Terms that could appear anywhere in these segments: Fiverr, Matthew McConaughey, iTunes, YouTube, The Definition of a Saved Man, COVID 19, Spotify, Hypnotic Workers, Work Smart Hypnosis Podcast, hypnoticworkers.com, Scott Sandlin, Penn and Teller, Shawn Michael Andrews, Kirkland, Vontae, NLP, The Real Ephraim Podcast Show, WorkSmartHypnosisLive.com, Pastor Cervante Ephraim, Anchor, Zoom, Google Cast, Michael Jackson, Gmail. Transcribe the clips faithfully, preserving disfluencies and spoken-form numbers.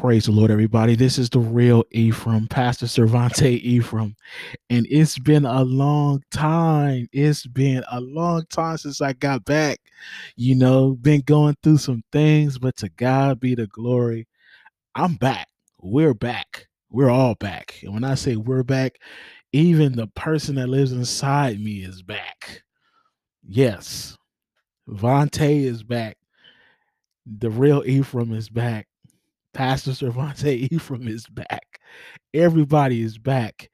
Praise the Lord, everybody. This is The Real Ephraim, Pastor Cervante Ephraim. And it's been a long time. It's been a long time since I got back. You know, been going through some things, but to God be the glory. I'm back. We're back. We're all back. And when I say we're back, even the person that lives inside me is back. Yes. Vontae is back. The Real Ephraim is back. Pastor Cervante Ephraim is back. Everybody is back.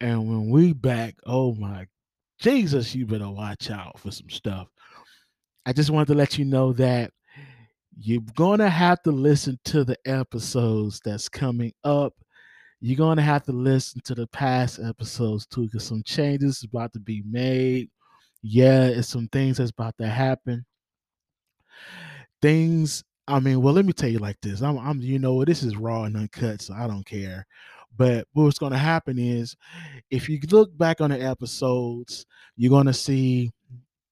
And when we back, oh my Jesus, you better watch out for some stuff. I just wanted to let you know that you're going to have to listen to the episodes that's coming up. You're going to have to listen to the past episodes too, because some changes is about to be made. Yeah, it's some things that's about to happen. Things I mean, well, let me tell you like this. I'm, I'm, you know, this is raw and uncut, so I don't care. But what's going to happen is if you look back on the episodes, you're going to see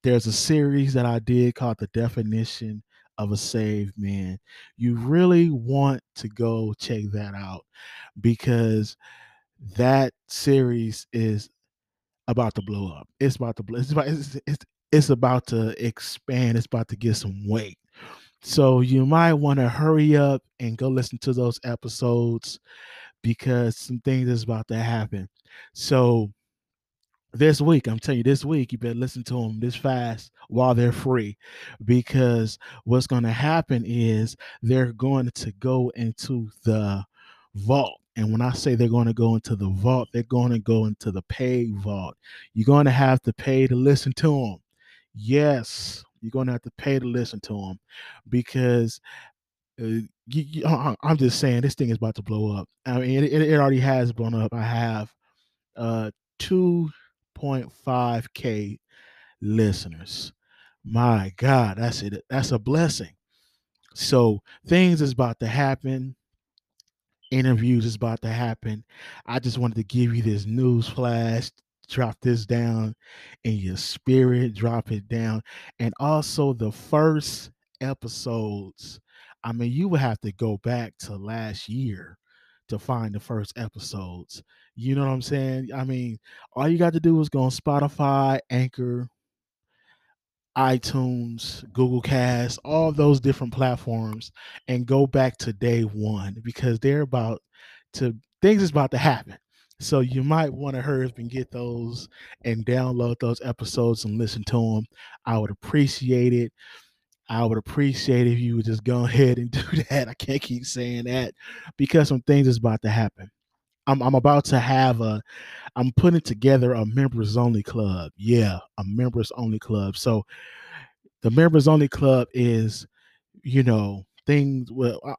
there's a series that I did called The Definition of a Saved Man. You really want to go check that out because that series is about to blow up. It's about to blow. It's about, it's, it's, it's about to expand. It's about to get some weight. So you might want to hurry up and go listen to those episodes because some things is about to happen. So this week, I'm telling you, this week, you better listen to them this fast while they're free, because what's going to happen is they're going to go into the vault. And when I say they're going to go into the vault, they're going to go into the paid vault. You're going to have to pay to listen to them. Yes. You're going to have to pay to listen to them because uh, you, you, I'm just saying this thing is about to blow up. I mean, it, it already has blown up. I have uh, two point five K listeners. My God, that's it. That's a blessing. So things is about to happen. Interviews is about to happen. I just wanted to give you this news flash. Drop this down in your spirit, drop it down. And also the first episodes, I mean, you would have to go back to last year to find the first episodes. You know what I'm saying? I mean, all you got to do is go on Spotify, Anchor, iTunes, Google Cast, all those different platforms, and go back to day one because they're about to, things is about to happen. So you might want to hurry up and get those and download those episodes and listen to them. I would appreciate it. I would appreciate if you would just go ahead and do that. I can't keep saying that because some things is about to happen. I'm I'm about to have a, I'm putting together a members only club. Yeah, a members only club. So the members only club is, you know, things. Well, I,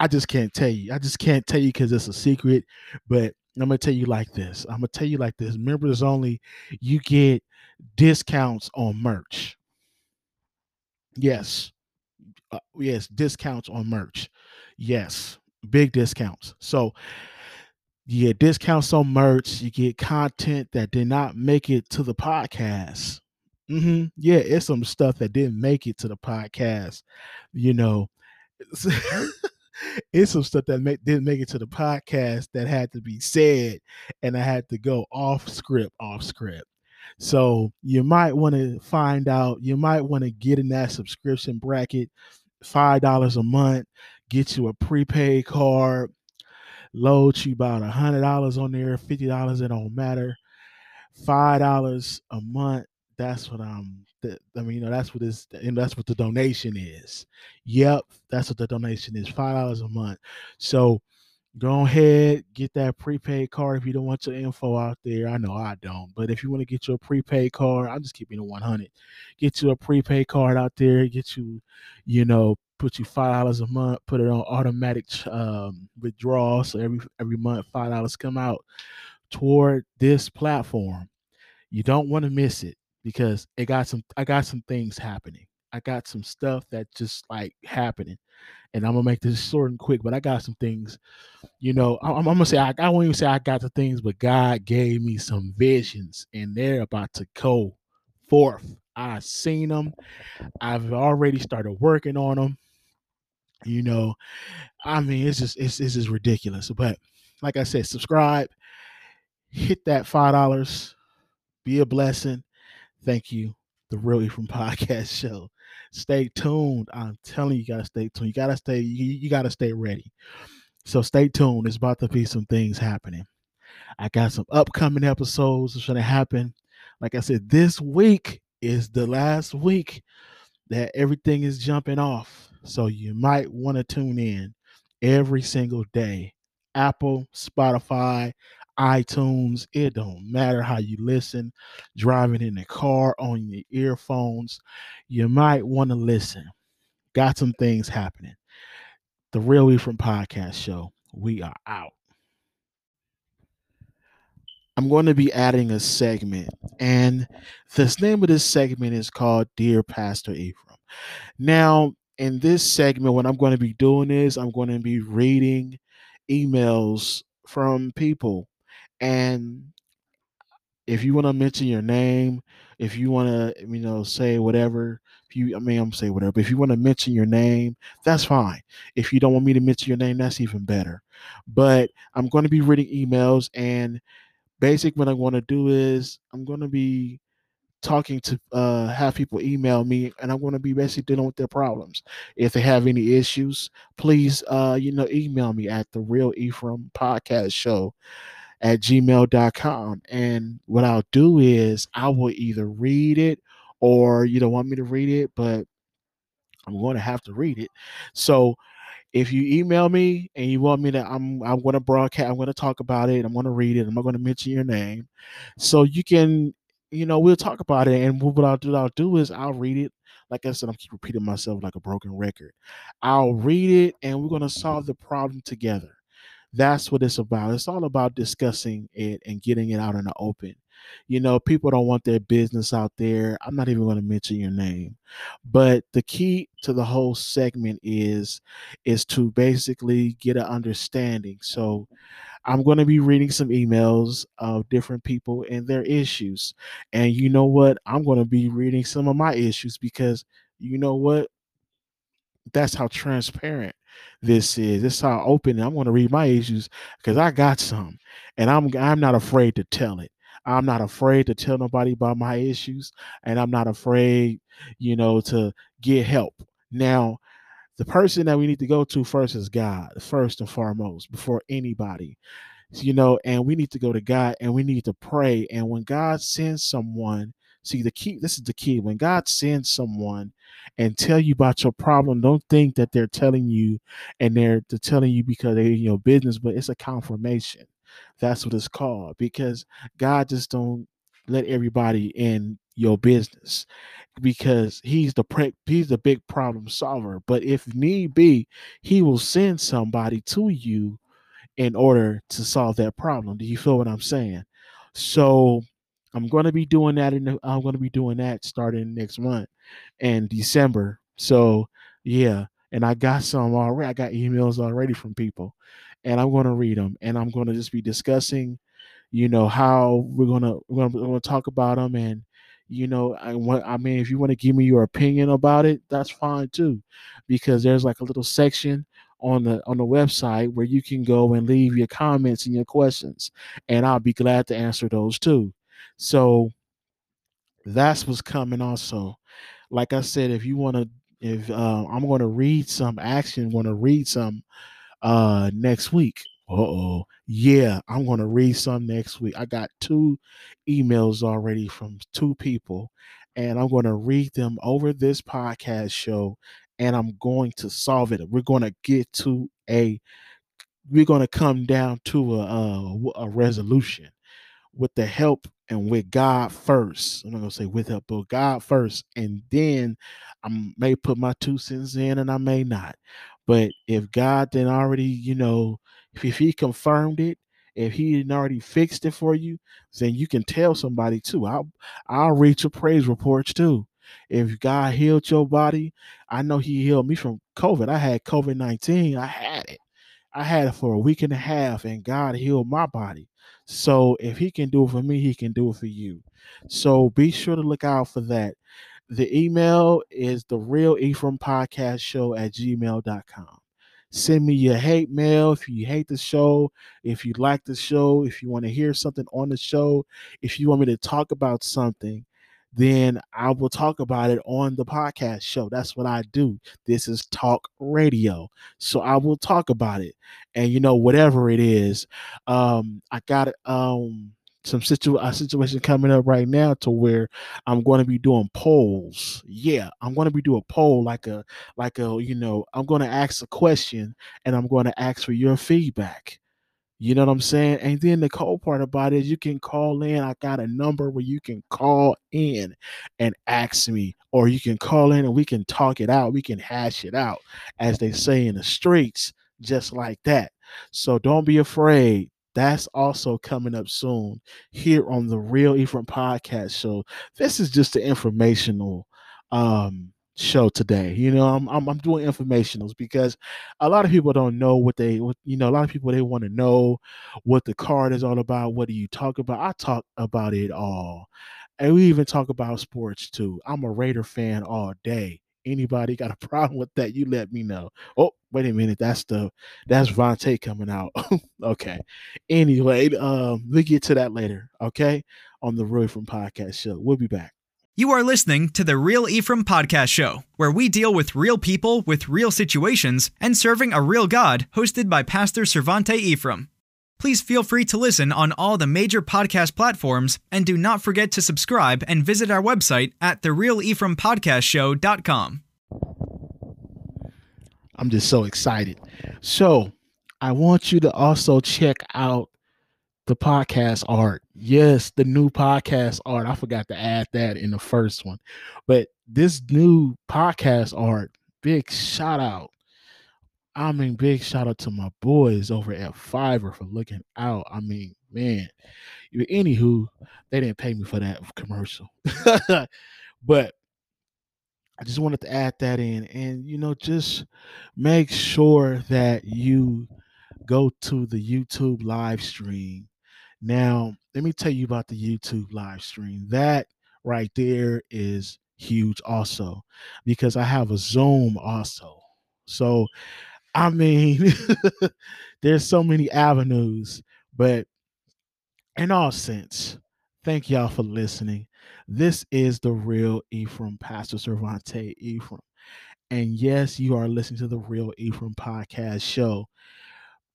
I just can't tell you. I just can't tell you because it's a secret, but I'm going to tell you like this. I'm going to tell you like this. Members only, you get discounts on merch. Yes. Uh, yes, discounts on merch. Yes, big discounts. So you get discounts on merch. You get content that did not make it to the podcast. Mm-hmm. Yeah, it's some stuff that didn't make it to the podcast. You know, it's some stuff that make, didn't make it to the podcast that had to be said, and I had to go off script, off script. So you might want to find out, you might want to get in that subscription bracket, five dollars a month, get you a prepaid card, load you about one hundred dollars on there, fifty dollars, it don't matter. five dollars a month, that's what I'm That, I mean, you know, that's what this, and that's what the donation is. Yep, that's what the donation is, five dollars a month. So go ahead, get that prepaid card if you don't want your info out there. I know I don't, but if you want to get your prepaid card, I'm just keeping it one hundred. Get you a prepaid card out there, get you, you know, put you five dollars a month, put it on automatic um, withdrawal. So every every month, five dollars come out toward this platform. You don't want to miss it. Because it got some, I got some things happening. I got some stuff that just like happening, and I'm gonna make this short and quick. But I got some things, you know. I'm, I'm gonna say I, I won't even say I got the things, but God gave me some visions, and they're about to go forth. I've seen them. I've already started working on them. You know, I mean, it's just it's, it's just ridiculous. But like I said, subscribe, hit that five dollars, be a blessing. Thank you. The Real Ephraim Podcast Show. Stay tuned. I'm telling you, you gotta stay tuned. You gotta stay, you, you gotta stay ready. So stay tuned. There's about to be some things happening. I got some upcoming episodes that's gonna happen. Like I said, this week is the last week that everything is jumping off. So you might want to tune in every single day. Apple, Spotify, iTunes, it don't matter how you listen, driving in the car, on your earphones, you might want to listen. Got some things happening. The Real Ephraim Podcast Show, we are out. I'm going to be adding a segment, and this name of this segment is called Dear Pastor Ephraim. Now, in this segment, what I'm going to be doing is I'm going to be reading emails from people. And if you want to mention your name, if you want to, you know, say whatever, if you, I mean, I'm say whatever, but if you want to mention your name, that's fine. If you don't want me to mention your name, that's even better. But I'm going to be reading emails, and basically what I want to do is I'm going to be talking to, uh, have people email me, and I'm going to be basically dealing with their problems. If they have any issues, please, uh, you know, email me at the Real Ephraim Podcast Show at gmail dot com. And what I'll do is I will either read it, or you don't want me to read it, but I'm going to have to read it. So if you email me and you want me to, I'm I'm going to broadcast, I'm going to talk about it, I'm going to read it, I'm not going to mention your name. So you can, you know, we'll talk about it. And what I'll do, I'll do is I'll read it. Like I said, I'm keep repeating myself like a broken record. I'll read it, and we're going to solve the problem together. That's what it's about. It's all about discussing it and getting it out in the open. You know, people don't want their business out there. I'm not even going to mention your name. But the key to the whole segment is, is to basically get an understanding. So I'm going to be reading some emails of different people and their issues. And you know what? I'm going to be reading some of my issues, because you know what? That's how transparent this is. This is how open. I'm going to read my issues, because I got some, and I'm I'm not afraid to tell it. I'm not afraid to tell nobody about my issues, and I'm not afraid, you know, to get help. Now, the person that we need to go to first is God, first and foremost, before anybody, you know, and we need to go to God, and we need to pray. And when God sends someone, see, the key, this is the key. When God sends someone and tell you about your problem, don't think that they're telling you and they're, they're telling you because they're in your business, but it's a confirmation. That's what it's called, because God just don't let everybody in your business, because he's the pre- he's the big problem solver. But if need be, he will send somebody to you in order to solve that problem. Do you feel what I'm saying? So I'm going to be doing that, and I'm going to be doing that starting next month and December. So yeah, and I got some already. I got emails already from people, and I'm going to read them, and I'm going to just be discussing, you know, how we're going to we're going to talk about them, and you know, I want. I mean, if you want to give me your opinion about it, that's fine too, because there's like a little section on the on the website where you can go and leave your comments and your questions, and I'll be glad to answer those too. So that's what's coming also. Like I said, if you want to, if uh, I'm going to read some action, want to read some uh, next week. Uh-oh. Yeah, I'm going to read some next week. I got two emails already from two people, and I'm going to read them over this podcast show, and I'm going to solve it. We're going to get to a, we're going to come down to a, a, a resolution with the help and with God first. I'm not going to say with help, but God first. And then I may put my two cents in, and I may not. But if God then already, you know, if, if he confirmed it, if he didn't already fixed it for you, then you can tell somebody too. I'll, I'll read your praise reports too. If God healed your body, I know he healed me from COVID. I had COVID nineteen. I had it. I had it for a week and a half, and God healed my body. So if he can do it for me, he can do it for you. So be sure to look out for that. The email is The Real Ephraim Podcast Show at gmail dot com. Send me your hate mail if you hate the show, if you like the show, if you want to hear something on the show, if you want me to talk about something, then I will talk about it on the podcast show. That's what I do. This is talk radio. So I will talk about it. And, you know, whatever it is, um, I got um, some situ- uh, situation coming up right now to where I'm going to be doing polls. Yeah, I'm going to be doing a poll like a, like a, you know, I'm going to ask a question and I'm going to ask for your feedback. You know what I'm saying? And then the cool part about it is you can call in. I got a number where you can call in and ask me, or you can call in and we can talk it out. We can hash it out, as they say in the streets, just like that. So don't be afraid. That's also coming up soon here on the Real Ephraim Podcast Show. This is just the informational um show today. You know, I'm, I'm I'm doing informationals because a lot of people don't know what they, what, you know, a lot of people, they want to know what the card is all about. What do you talk about? I talk about it all. And we even talk about sports too. I'm a Raider fan all day. Anybody got a problem with that? You let me know. Oh, wait a minute. That's the, that's Vontae coming out. Okay. Anyway, um, we'll get to that later. Okay. On the Real Ephraim Podcast Show. We'll be back. You are listening to The Real Ephraim Podcast Show, where we deal with real people with real situations and serving a real God, hosted by Pastor Cervante Ephraim. Please feel free to listen on all the major podcast platforms, and do not forget to subscribe and visit our website at the real ephraim podcast show dot com. I'm just so excited. So I want you to also check out the podcast art. Yes, the new podcast art. I forgot to add that in the first one. But this new podcast art, big shout out. I mean, big shout out to my boys over at Fiverr for looking out. I mean, man. Anywho, they didn't pay me for that commercial. But I just wanted to add that in. And, you know, just make sure that you go to the YouTube live stream. Now, let me tell you about the YouTube live stream. That right there is huge also, because I have a Zoom also. So, I mean, there's so many avenues, but in all sense, thank y'all for listening. This is The Real Ephraim, Pastor Cervante Ephraim. And yes, you are listening to The Real Ephraim Podcast Show.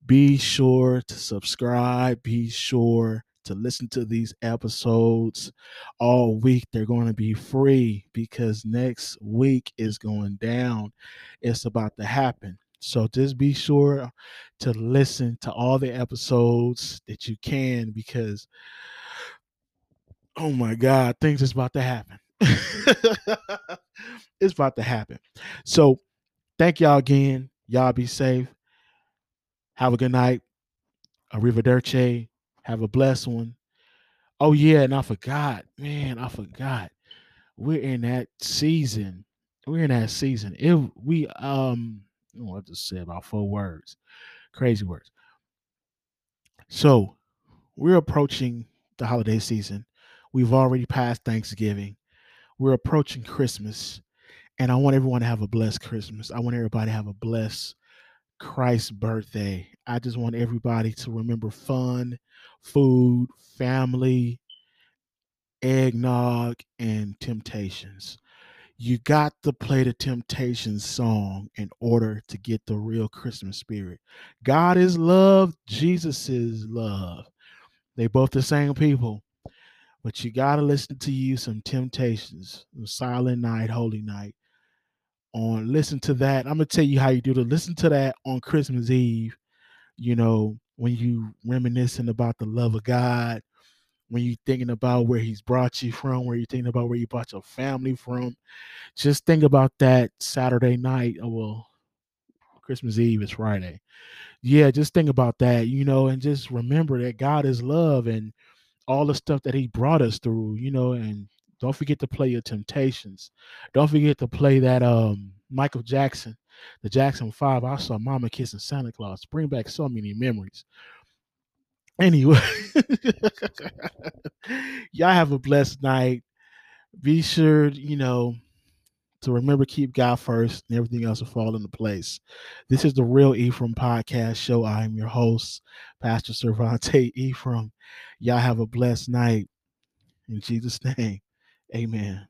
Be sure to subscribe. Be sure to listen to these episodes all week. They're going to be free because next week is going down. It's about to happen. So just be sure to listen to all the episodes that you can, because, oh my God, things is about to happen. It's about to happen. So thank y'all again. Y'all be safe. Have a good night. Arrivederci. Have a blessed one. Oh, yeah. And I forgot, man, I forgot. We're in that season. We're in that season. If we, um, I'll just say about four words, crazy words. So we're approaching the holiday season. We've already passed Thanksgiving. We're approaching Christmas. And I want everyone to have a blessed Christmas. I want everybody to have a blessed Christ's birthday. I just want everybody to remember fun, food, family, eggnog, and Temptations. You got to play the Temptations song in order to get the real Christmas spirit. God is love. Jesus is love. They both the same people, but you got to listen to you some Temptations, Silent Night, Holy Night. On listen to that. I'm gonna tell you how you do to listen to that on Christmas Eve. You know, when you reminiscing about the love of God, when you thinking about where He's brought you from, where you thinking about where you brought your family from, just think about that Saturday night. Oh well, Christmas Eve is Friday. Yeah, just think about that. You know, and just remember that God is love and all the stuff that He brought us through. You know, and don't forget to play your Temptations. Don't forget to play that um, Michael Jackson, the Jackson five. I saw Mama Kissing Santa Claus. Bring back so many memories. Anyway, y'all have a blessed night. Be sure, you know, So remember, keep God first and everything else will fall into place. This is the Real Ephraim Podcast Show. I am your host, Pastor Cervante Ephraim. Y'all have a blessed night. In Jesus' name, amen.